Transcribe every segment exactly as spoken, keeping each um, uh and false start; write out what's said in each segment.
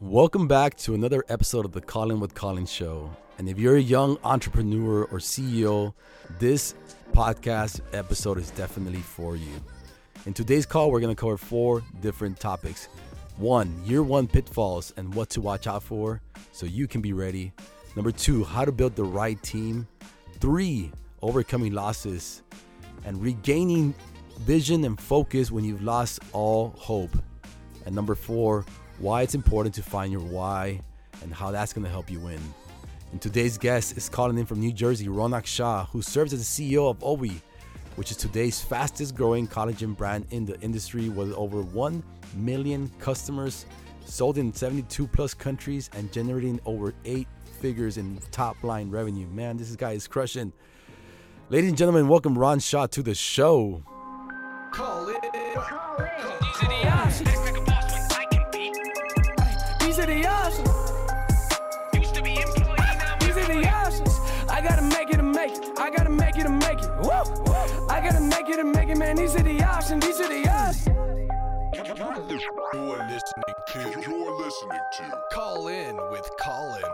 Welcome back to another episode of the Colin with Colin show. And if you're a young entrepreneur or C E O, this podcast episode is definitely for you. In today's call, we're going to cover four different topics. One, year one pitfalls and what to watch out for so you can be ready. Number two, how to build the right team. Three, overcoming losses and regaining vision and focus when you've lost all hope. And number four, why it's important to find your why and how that's going to help you win. And today's guest is calling in from New Jersey, Ronak Shah, who serves as the C E O of Ovi, which is today's fastest growing collagen brand in the industry with over one million customers, sold in seventy-two plus countries and generating over eight figures in top line revenue. Man, this guy is crushing. Ladies and gentlemen, welcome Ron Shah to the show. Call it. Call it. These are the options. These are the options. Used to be employee, now these are the options. I gotta make it and make it. I gotta make it and make it. Woo! I gotta make it and make it, man. These are the options. These are the options. You're listening to. You're listening to. Call in with Colin.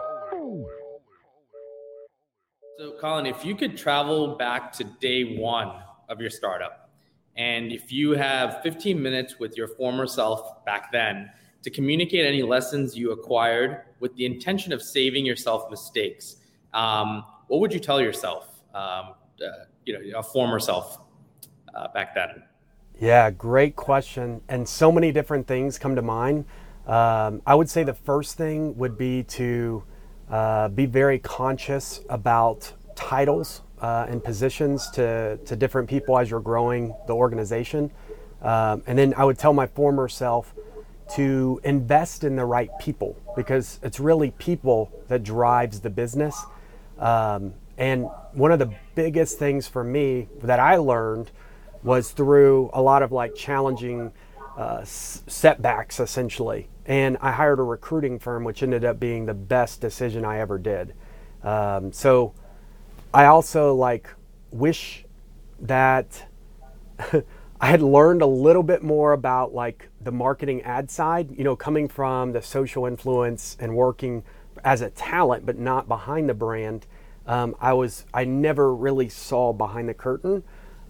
So, Colin, if you could travel back to day one of your startup, and if you have fifteen minutes with your former self back then, to communicate any lessons you acquired with the intention of saving yourself mistakes. Um, what would you tell yourself, um, uh, you know, a former self uh, back then? Yeah, great question. And so many different things come to mind. Um, I would say the first thing would be to uh, be very conscious about titles uh, and positions to, to different people as you're growing the organization. Um, and then I would tell my former self, to invest in the right people, because it's really people that drives the business. Um, and one of the biggest things for me that I learned was through a lot of like challenging uh, s- setbacks essentially. And I hired a recruiting firm, which ended up being the best decision I ever did. Um, so I also like wish that I had learned a little bit more about like the marketing ad side, you know, coming from the social influence and working as a talent, but not behind the brand. Um, I was, I never really saw behind the curtain.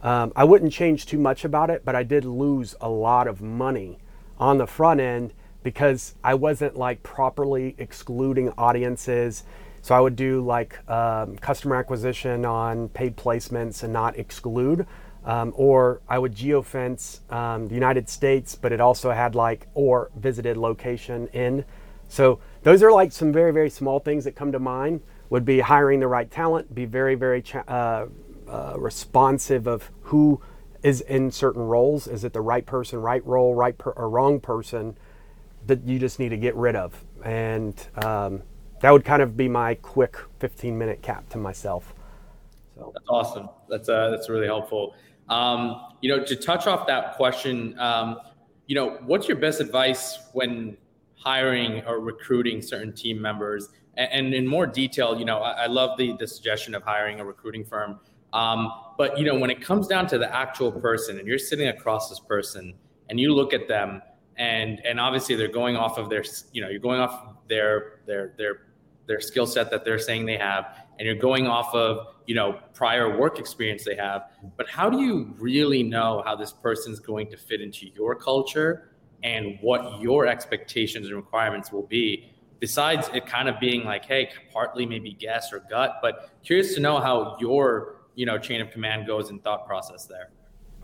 Um, I wouldn't change too much about it, but I did lose a lot of money on the front end because I wasn't like properly excluding audiences. So I would do like um, customer acquisition on paid placements and not exclude. Um, or I would geofence um, the United States, but it also had like, or visited location in. So those are like some very, very small things that come to mind. Would be hiring the right talent, be very, very cha- uh, uh, responsive of who is in certain roles. Is it the right person, right role, right per- or wrong person that you just need to get rid of? And um, that would kind of be my quick fifteen minute cap to myself. So. That's awesome. That's uh, that's really helpful. Um, you know, to touch off that question, um, you know, what's your best advice when hiring or recruiting certain team members? And, and in more detail, you know, I, I love the, the suggestion of hiring a recruiting firm. Um, but, you know, when it comes down to the actual person and you're sitting across this person and you look at them and and obviously they're going off of their, you know, you're going off their their their their skill set that they're saying they have. And you're going off of, you know, prior work experience they have, but how do you really know how this person's going to fit into your culture and what your expectations and requirements will be? Besides it kind of being like, hey, partly maybe guess or gut, but curious to know how your, you know, chain of command goes and thought process there.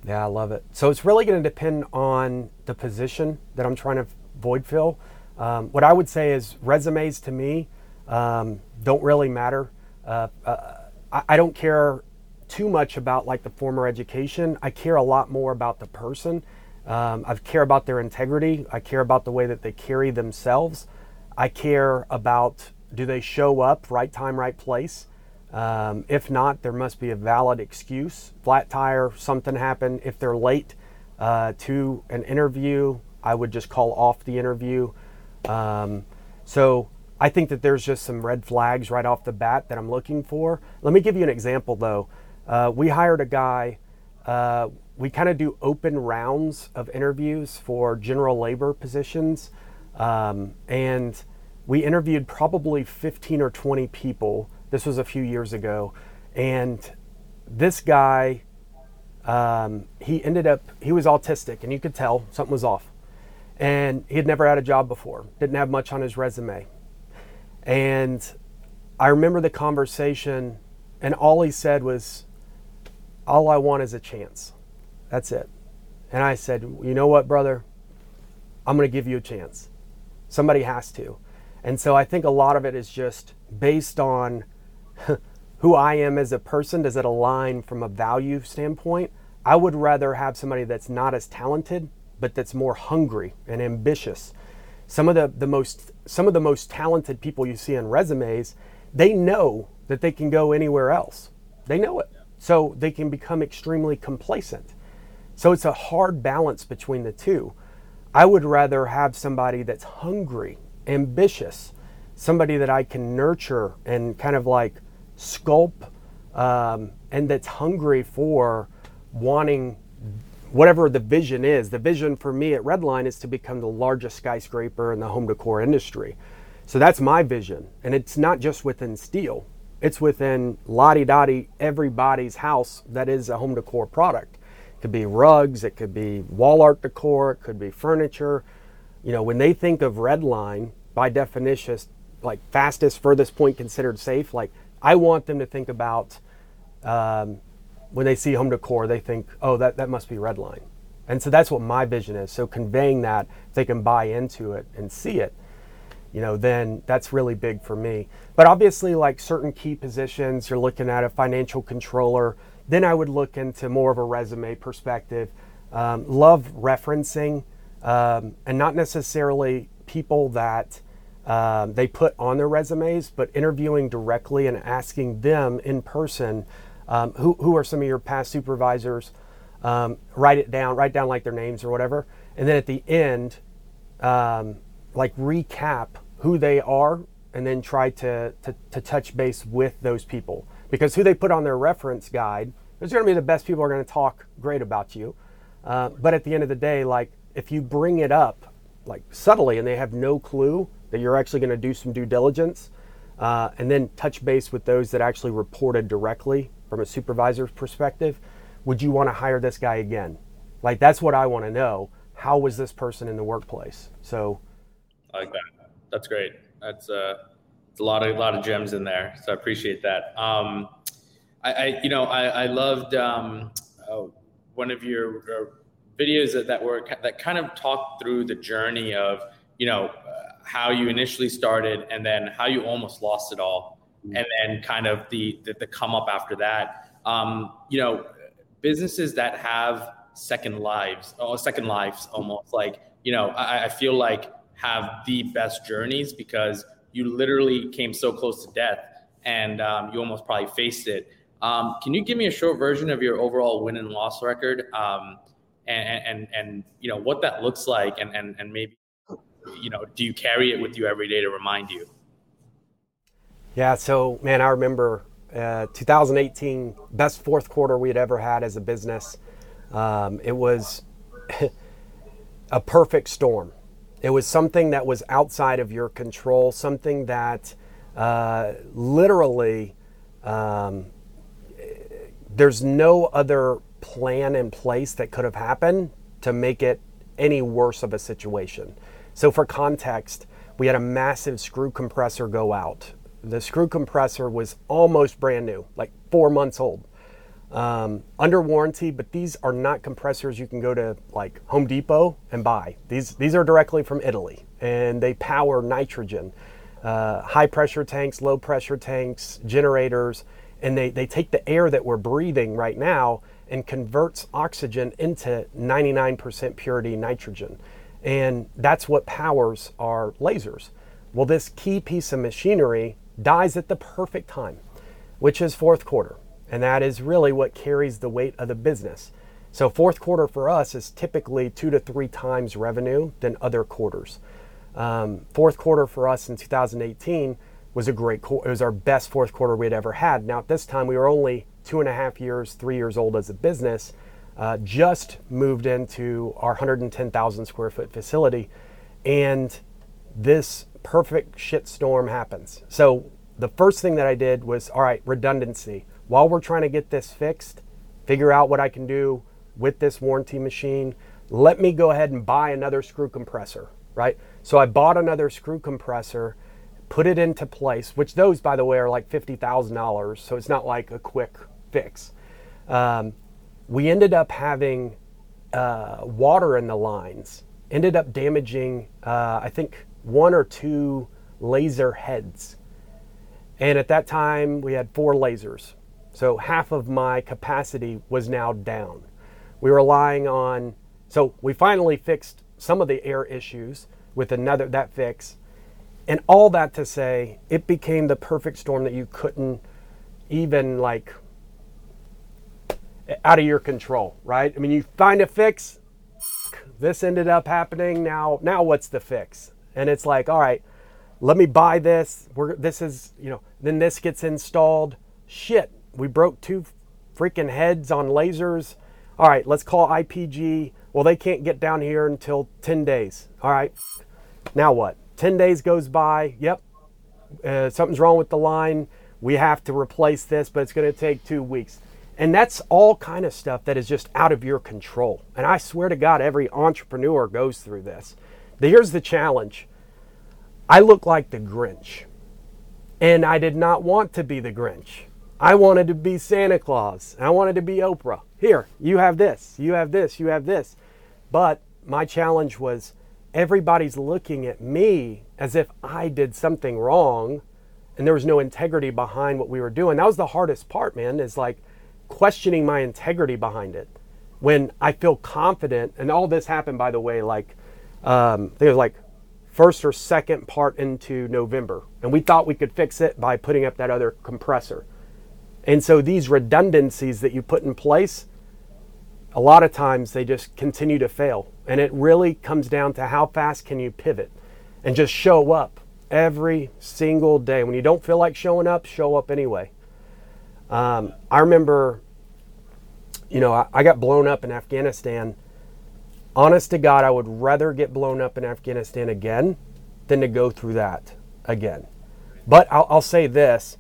Yeah, I love it. So it's really going to depend on the position that I'm trying to void fill. Um, what I would say is resumes to me um, don't really matter. Uh, uh, I, I don't care too much about like the former education. I care a lot more about the person. Um, I care about their integrity. I care about the way that they carry themselves. I care about, do they show up right time, right place? Um, if not, there must be a valid excuse. Flat tire, something happened. If they're late uh, to an interview, I would just call off the interview. Um, so I think that there's just some red flags right off the bat that I'm looking for. Let me give you an example though. Uh, we hired a guy, uh, we kind of do open rounds of interviews for general labor positions. Um, and we interviewed probably fifteen or twenty people. This was a few years ago. And this guy, um, he ended up, he was autistic, and you could tell something was off. And he had never had a job before, didn't have much on his resume. And I remember the conversation, and all he said was, all I want is a chance. That's it. And I said, you know what, brother? I'm going to give you a chance. Somebody has to. And so I think a lot of it is just based on who I am as a person. Does it align from a value standpoint? I would rather have somebody that's not as talented, but that's more hungry and ambitious. Some of the, the most some of the most talented people you see on resumes, they know that they can go anywhere else. They know it. So they can become extremely complacent. So it's a hard balance between the two. I would rather have somebody that's hungry, ambitious, somebody that I can nurture and kind of like sculpt, um, and that's hungry for wanting whatever the vision is. The vision for me at Redline is to become the largest skyscraper in the home decor industry. So that's my vision. And it's not just within steel. It's within la-di-da-di everybody's house that is a home decor product. It could be rugs, it could be wall art decor, it could be furniture. You know, when they think of Redline, by definition, like fastest, furthest point considered safe, like I want them to think about, um, when they see home decor, they think, oh, that, that must be Redline. And so that's what my vision is. So conveying that, if they can buy into it and see it, you know, then that's really big for me. But obviously, like certain key positions, you're looking at a financial controller. Then I would look into more of a resume perspective. Um, love referencing, um, and not necessarily people that um, they put on their resumes, but interviewing directly and asking them in person, um, who, who are some of your past supervisors? Um, write it down, write down like their names or whatever. And then at the end, um, like recap who they are, and then try to, to, to touch base with those people, because who they put on their reference guide, those are going to be the best people who are going to talk great about you. Uh, but at the end of the day, like if you bring it up like subtly and they have no clue that you're actually going to do some due diligence, uh, and then touch base with those that actually reported directly from a supervisor's perspective, would you want to hire this guy again? Like, that's what I want to know. How was this person in the workplace? So I like that. That's great. That's uh, it's a lot of a lot of gems in there. So I appreciate that. Um, I, I you know I I loved um, oh, one of your uh, videos that, that were that kind of talked through the journey of you know uh, how you initially started, and then how you almost lost it all, mm-hmm. and then kind of the, the the come up after that. Um, you know, businesses that have second lives, oh second lives almost like you know I, I feel like. have the best journeys, because you literally came so close to death and um, you almost probably faced it. Um, can you give me a short version of your overall win and loss record, um, and, and, and, you know, what that looks like, and, and, and maybe, you know, do you carry it with you every day to remind you? Yeah. So, man, I remember uh, two thousand eighteen, best fourth quarter we had ever had as a business. Um, it was a perfect storm. It was something that was outside of your control, something that uh, literally um, there's no other plan in place that could have happened to make it any worse of a situation. So for context, we had a massive screw compressor go out. The screw compressor was almost brand new, like four months old, um, under warranty, but these are not compressors you can go to like Home Depot and buy. These, these are directly from Italy, and they power nitrogen, uh, high pressure tanks, low pressure tanks, generators, and they, they take the air that we're breathing right now and converts oxygen into ninety-nine percent purity nitrogen. And that's what powers our lasers. Well, this key piece of machinery dies at the perfect time, which is fourth quarter. And that is really what carries the weight of the business. So fourth quarter for us is typically two to three times revenue than other quarters. Um, fourth quarter for us in two thousand eighteen was a great quarter. It was our best fourth quarter we had ever had. Now at this time we were only two and a half years, three years old as a business, uh, just moved into our one hundred ten thousand square foot facility. And this perfect shitstorm happens. So the first thing that I did was, all right, redundancy. While we're trying to get this fixed, figure out what I can do with this warranty machine, let me go ahead and buy another screw compressor, right? So I bought another screw compressor, put it into place, which those, by the way, are like fifty thousand dollars. So it's not like a quick fix. Um, we ended up having uh, water in the lines, ended up damaging, uh, I think, one or two laser heads. And at that time, we had four lasers. So half of my capacity was now down. We were relying on, so we finally fixed some of the air issues with another, that fix. And all that to say, it became the perfect storm that you couldn't even, like, out of your control, right? I mean, you find a fix, this ended up happening, now now what's the fix? And it's like, all right, let me buy this. We're, this is, you know, then this gets installed. Shit, we broke two freaking heads on lasers. All right, let's call I P G. Well, they can't get down here until ten days. All right, now what? ten days goes by. Yep, uh, something's wrong with the line. We have to replace this, but it's going to take two weeks. And that's all kind of stuff that is just out of your control. And I swear to God, every entrepreneur goes through this. Here's the challenge. I look like the Grinch, and I did not want to be the Grinch. I wanted to be Santa Claus. I wanted to be Oprah. Here, you have this, you have this, you have this. But my challenge was, everybody's looking at me as if I did something wrong, and there was no integrity behind what we were doing. That was the hardest part, man, is like questioning my integrity behind it. When I feel confident, and all this happened, by the way, like, Um, I think it was like first or second part into November. And we thought we could fix it by putting up that other compressor. And so these redundancies that you put in place, a lot of times they just continue to fail. And it really comes down to how fast can you pivot and just show up every single day. When you don't feel like showing up, show up anyway. Um, I remember, you know, I, I got blown up in Afghanistan. Honest to God, I would rather get blown up in Afghanistan again than to go through that again. But I'll, I'll say this,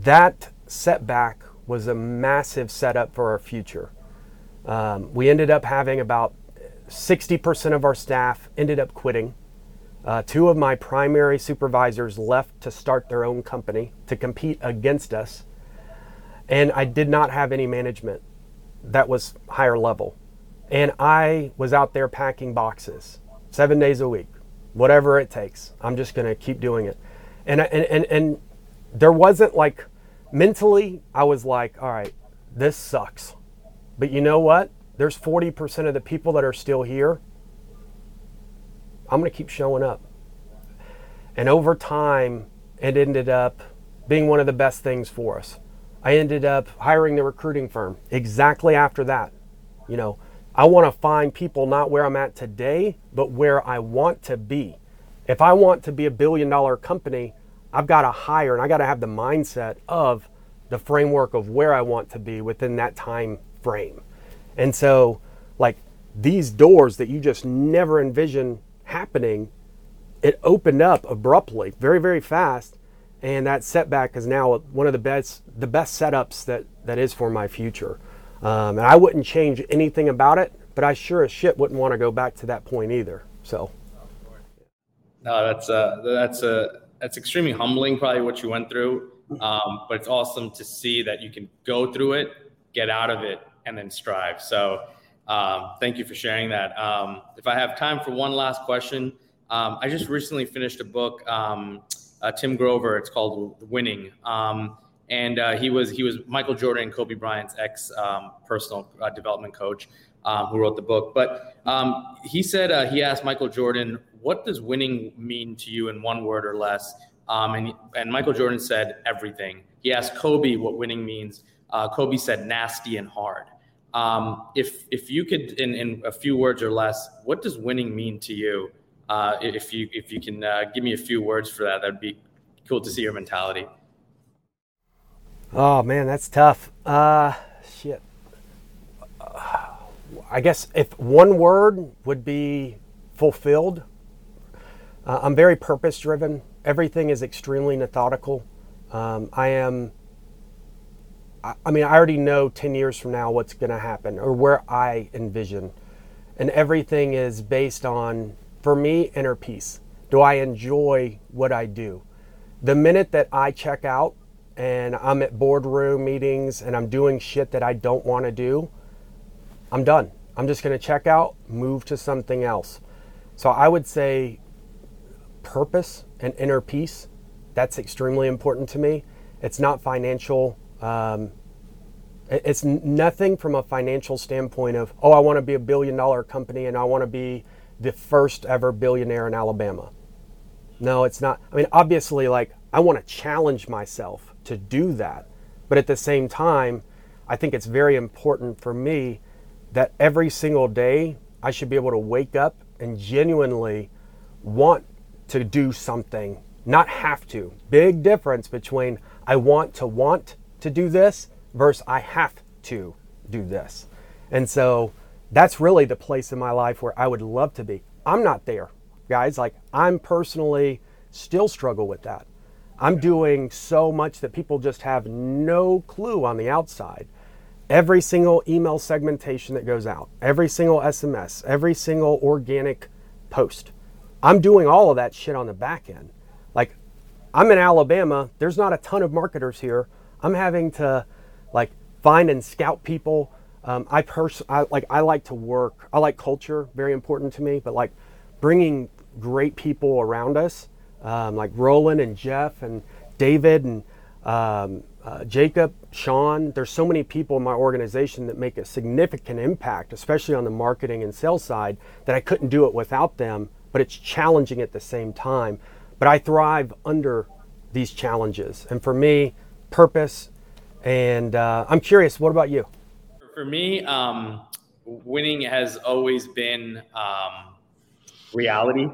that setback was a massive setup for our future. Um, we ended up having about sixty percent of our staff ended up quitting. Uh, two of my primary supervisors left to start their own company to compete against us. And I did not have any management that was higher level. And I was out there packing boxes seven days a week, whatever it takes. I'm just going to keep doing it. And, and and and there wasn't like, mentally, I was like, all right, this sucks. But you know what? There's forty percent of the people that are still here. I'm going to keep showing up. And over time, it ended up being one of the best things for us. I ended up hiring the recruiting firm exactly after that, you know. I want to find people not where I'm at today, but where I want to be. If I want to be a billion dollar company, I've got to hire and I got to have the mindset of the framework of where I want to be within that time frame. And so, like, these doors that you just never envision happening, it opened up abruptly, very, very fast. And that setback is now one of the best, the best setups that, that is for my future. Um, and I wouldn't change anything about it, but I sure as shit wouldn't want to go back to that point either. So, no, that's uh, that's uh, that's extremely humbling, probably what you went through. Um, but it's awesome to see that you can go through it, get out of it, and then strive. So, um, thank you for sharing that. Um, if I have time for one last question, um, I just recently finished a book, um, uh, Tim Grover. It's called Winning. Um, And uh, he was he was Michael Jordan and Kobe Bryant's ex um, personal uh, development coach um, who wrote the book. But um, he said uh, he asked Michael Jordan, "What does winning mean to you in one word or less?" Um, and and Michael Jordan said everything. He asked Kobe what winning means. Uh, Kobe said nasty and hard. Um, if if you could in, in a few words or less, what does winning mean to you? Uh, if you if you can uh, give me a few words for that, that'd be cool to see your mentality. Oh man, that's tough. Uh, shit. Uh, I guess if one word would be fulfilled, Uh, I'm very purpose-driven. Everything is extremely methodical. Um, I am, I, I mean, I already know ten years from now what's going to happen or where I envision. And everything is based on, for me, inner peace. Do I enjoy what I do? The minute that I check out and I'm at boardroom meetings and I'm doing shit that I don't want to do, I'm done. I'm just going to check out, move to something else. So I would say purpose and inner peace, that's extremely important to me. It's not financial. Um, it's nothing from a financial standpoint of, oh, I want to be a billion dollar company and I want to be the first ever billionaire in Alabama. No, it's not. I mean, obviously, like, I want to challenge myself to do that. But at the same time, I think it's very important for me that every single day I should be able to wake up and genuinely want to do something, not have to. Big difference between I want to want to do this versus I have to do this. And so that's really the place in my life where I would love to be. I'm not there, guys. Like, I'm personally still struggle with that. I'm doing so much that people just have no clue on the outside. Every single email segmentation that goes out, every single S M S, every single organic post. I'm doing all of that shit on the back end. Like, I'm in Alabama. There's not a ton of marketers here. I'm having to, like, find and scout people. Um, I, pers- I like I like to work. I like culture, very important to me, but, like, bringing great people around us. Um, like Roland and Jeff and David and um, uh, Jacob, Sean. There's so many people in my organization that make a significant impact, especially on the marketing and sales side, that I couldn't do it without them, but it's challenging at the same time. But I thrive under these challenges. And for me, purpose. And uh, I'm curious, what about you? For me, um, winning has always been um, reality.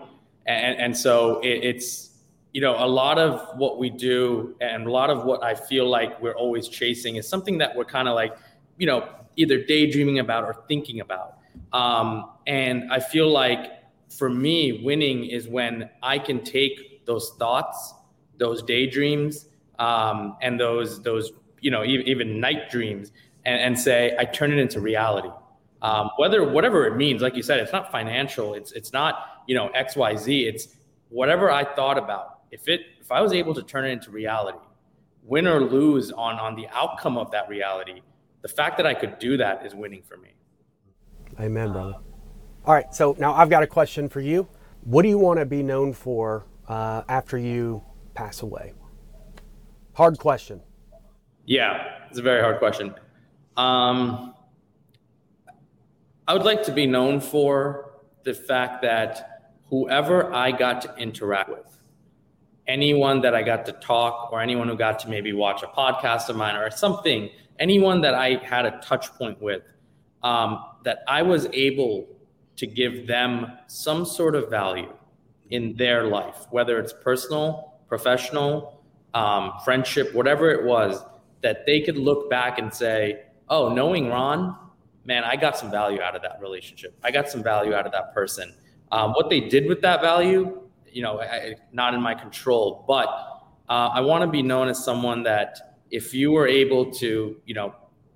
And, and so it, it's, you know, a lot of what we do and a lot of what I feel like we're always chasing is something that we're kind of like, you know, either daydreaming about or thinking about. Um, and I feel like for me, winning is when I can take those thoughts, those daydreams, um, and those, those, you know, even, even night dreams and, and say, I turn it into reality. Um, whether, whatever it means, like you said, it's not financial. It's, it's not, you know, X, Y, Z. It's whatever I thought about. If it, if I was able to turn it into reality, win or lose on, on the outcome of that reality, the fact that I could do that is winning for me. Amen, brother. Uh, All right. So now I've got a question for you. What do you want to be known for, uh, after you pass away? Hard question. Yeah, it's a very hard question. Um, I would like to be known for the fact that whoever I got to interact with, anyone that I got to talk or anyone who got to maybe watch a podcast of mine or something, anyone that I had a touch point with, um, that I was able to give them some sort of value in their life, whether it's personal, professional, um, friendship, whatever it was, that they could look back and say, oh, knowing Ron, man, I got some value out of that relationship. I got some value out of that person. Um, what they did with that value, you know, I, not in my control, but uh, I want to be known as someone that if you were able to, you know,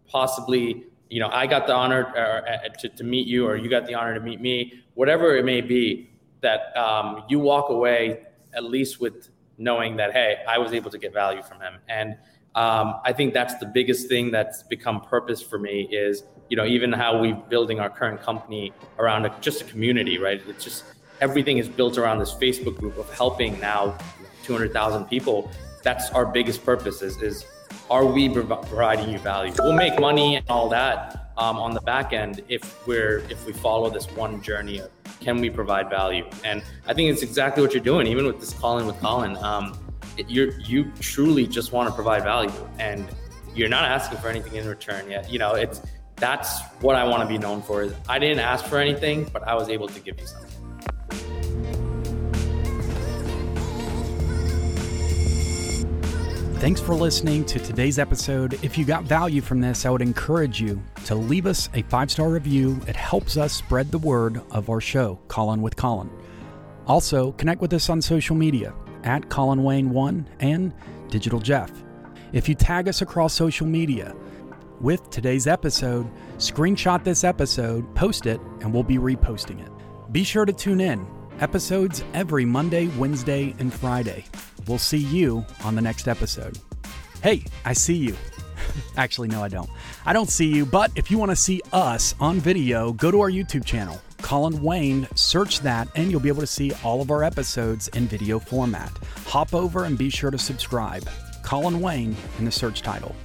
possibly, you know, I got the honor or, uh, to, to meet you, or you got the honor to meet me, whatever it may be, that um, you walk away at least with knowing that, hey, I was able to get value from him. And um, I think that's the biggest thing that's become purpose for me is, you know, even how we're building our current company around a, just a community, right? It's just everything is built around this Facebook group of helping now two hundred thousand people. That's our biggest purpose is, is are we providing you value? We'll make money and all that um, on the back end if we're if we follow this one journey of can we provide value? And I think it's exactly what you're doing, even with this call in with Colin. Um, you you truly just want to provide value and you're not asking for anything in return yet. You know, it's that's what I want to be known for is I didn't ask for anything, but I was able to give you something. Thanks for listening to today's episode. If you got value from this, I would encourage you to leave us a five-star review. It helps us spread the word of our show, Call In with Colin. Also, connect with us on social media at Colin Wayne one and Digital Jeff. If you tag us across social media with today's episode, screenshot this episode, post it, and we'll be reposting it. Be sure to tune in. Episodes every Monday, Wednesday, and Friday. We'll see you on the next episode. Hey, I see you. Actually, no, I don't. I don't see you, but if you want to see us on video, go to our YouTube channel, Colin Wayne, search that, and you'll be able to see all of our episodes in video format. Hop over and be sure to subscribe. Colin Wayne in the search title.